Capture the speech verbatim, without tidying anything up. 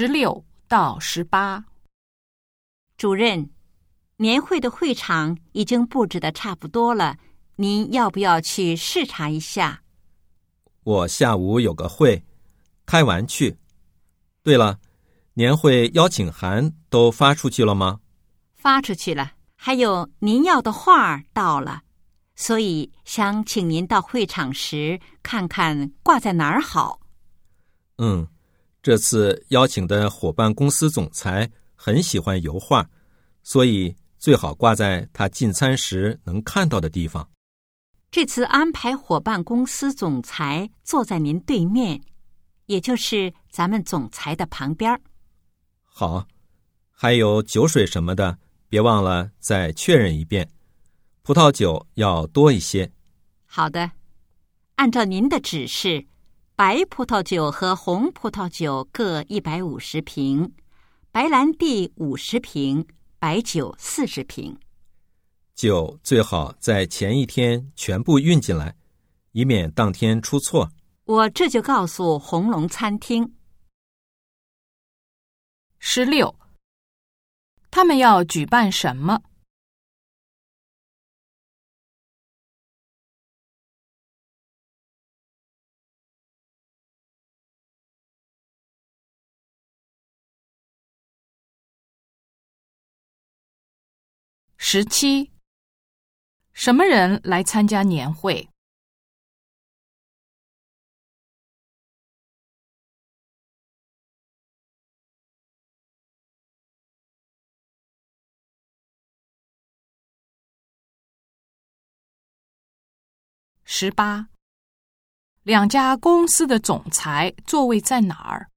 十六到十八。主任，年会的会场已经布置得差不多了，您要不要去视察一下？我下午有个会，开完去。对了，年会邀请函都发出去了吗？发出去了，还有您要的画到了，所以想请您到会场时看看挂在哪儿好。嗯，这次邀请的伙伴公司总裁很喜欢油画，所以最好挂在他进餐时能看到的地方。这次安排伙伴公司总裁坐在您对面，也就是咱们总裁的旁边。好，还有酒水什么的，别忘了再确认一遍，葡萄酒要多一些。好的，按照您的指示，白葡萄酒和红葡萄酒各一百五十瓶，白兰地五十瓶，白酒四十瓶。酒最好在前一天全部运进来，以免当天出错。我这就告诉红龙餐厅。十六，他们要举办什么？十七，什么人来参加年会？十八，两家公司的总裁座位在哪儿？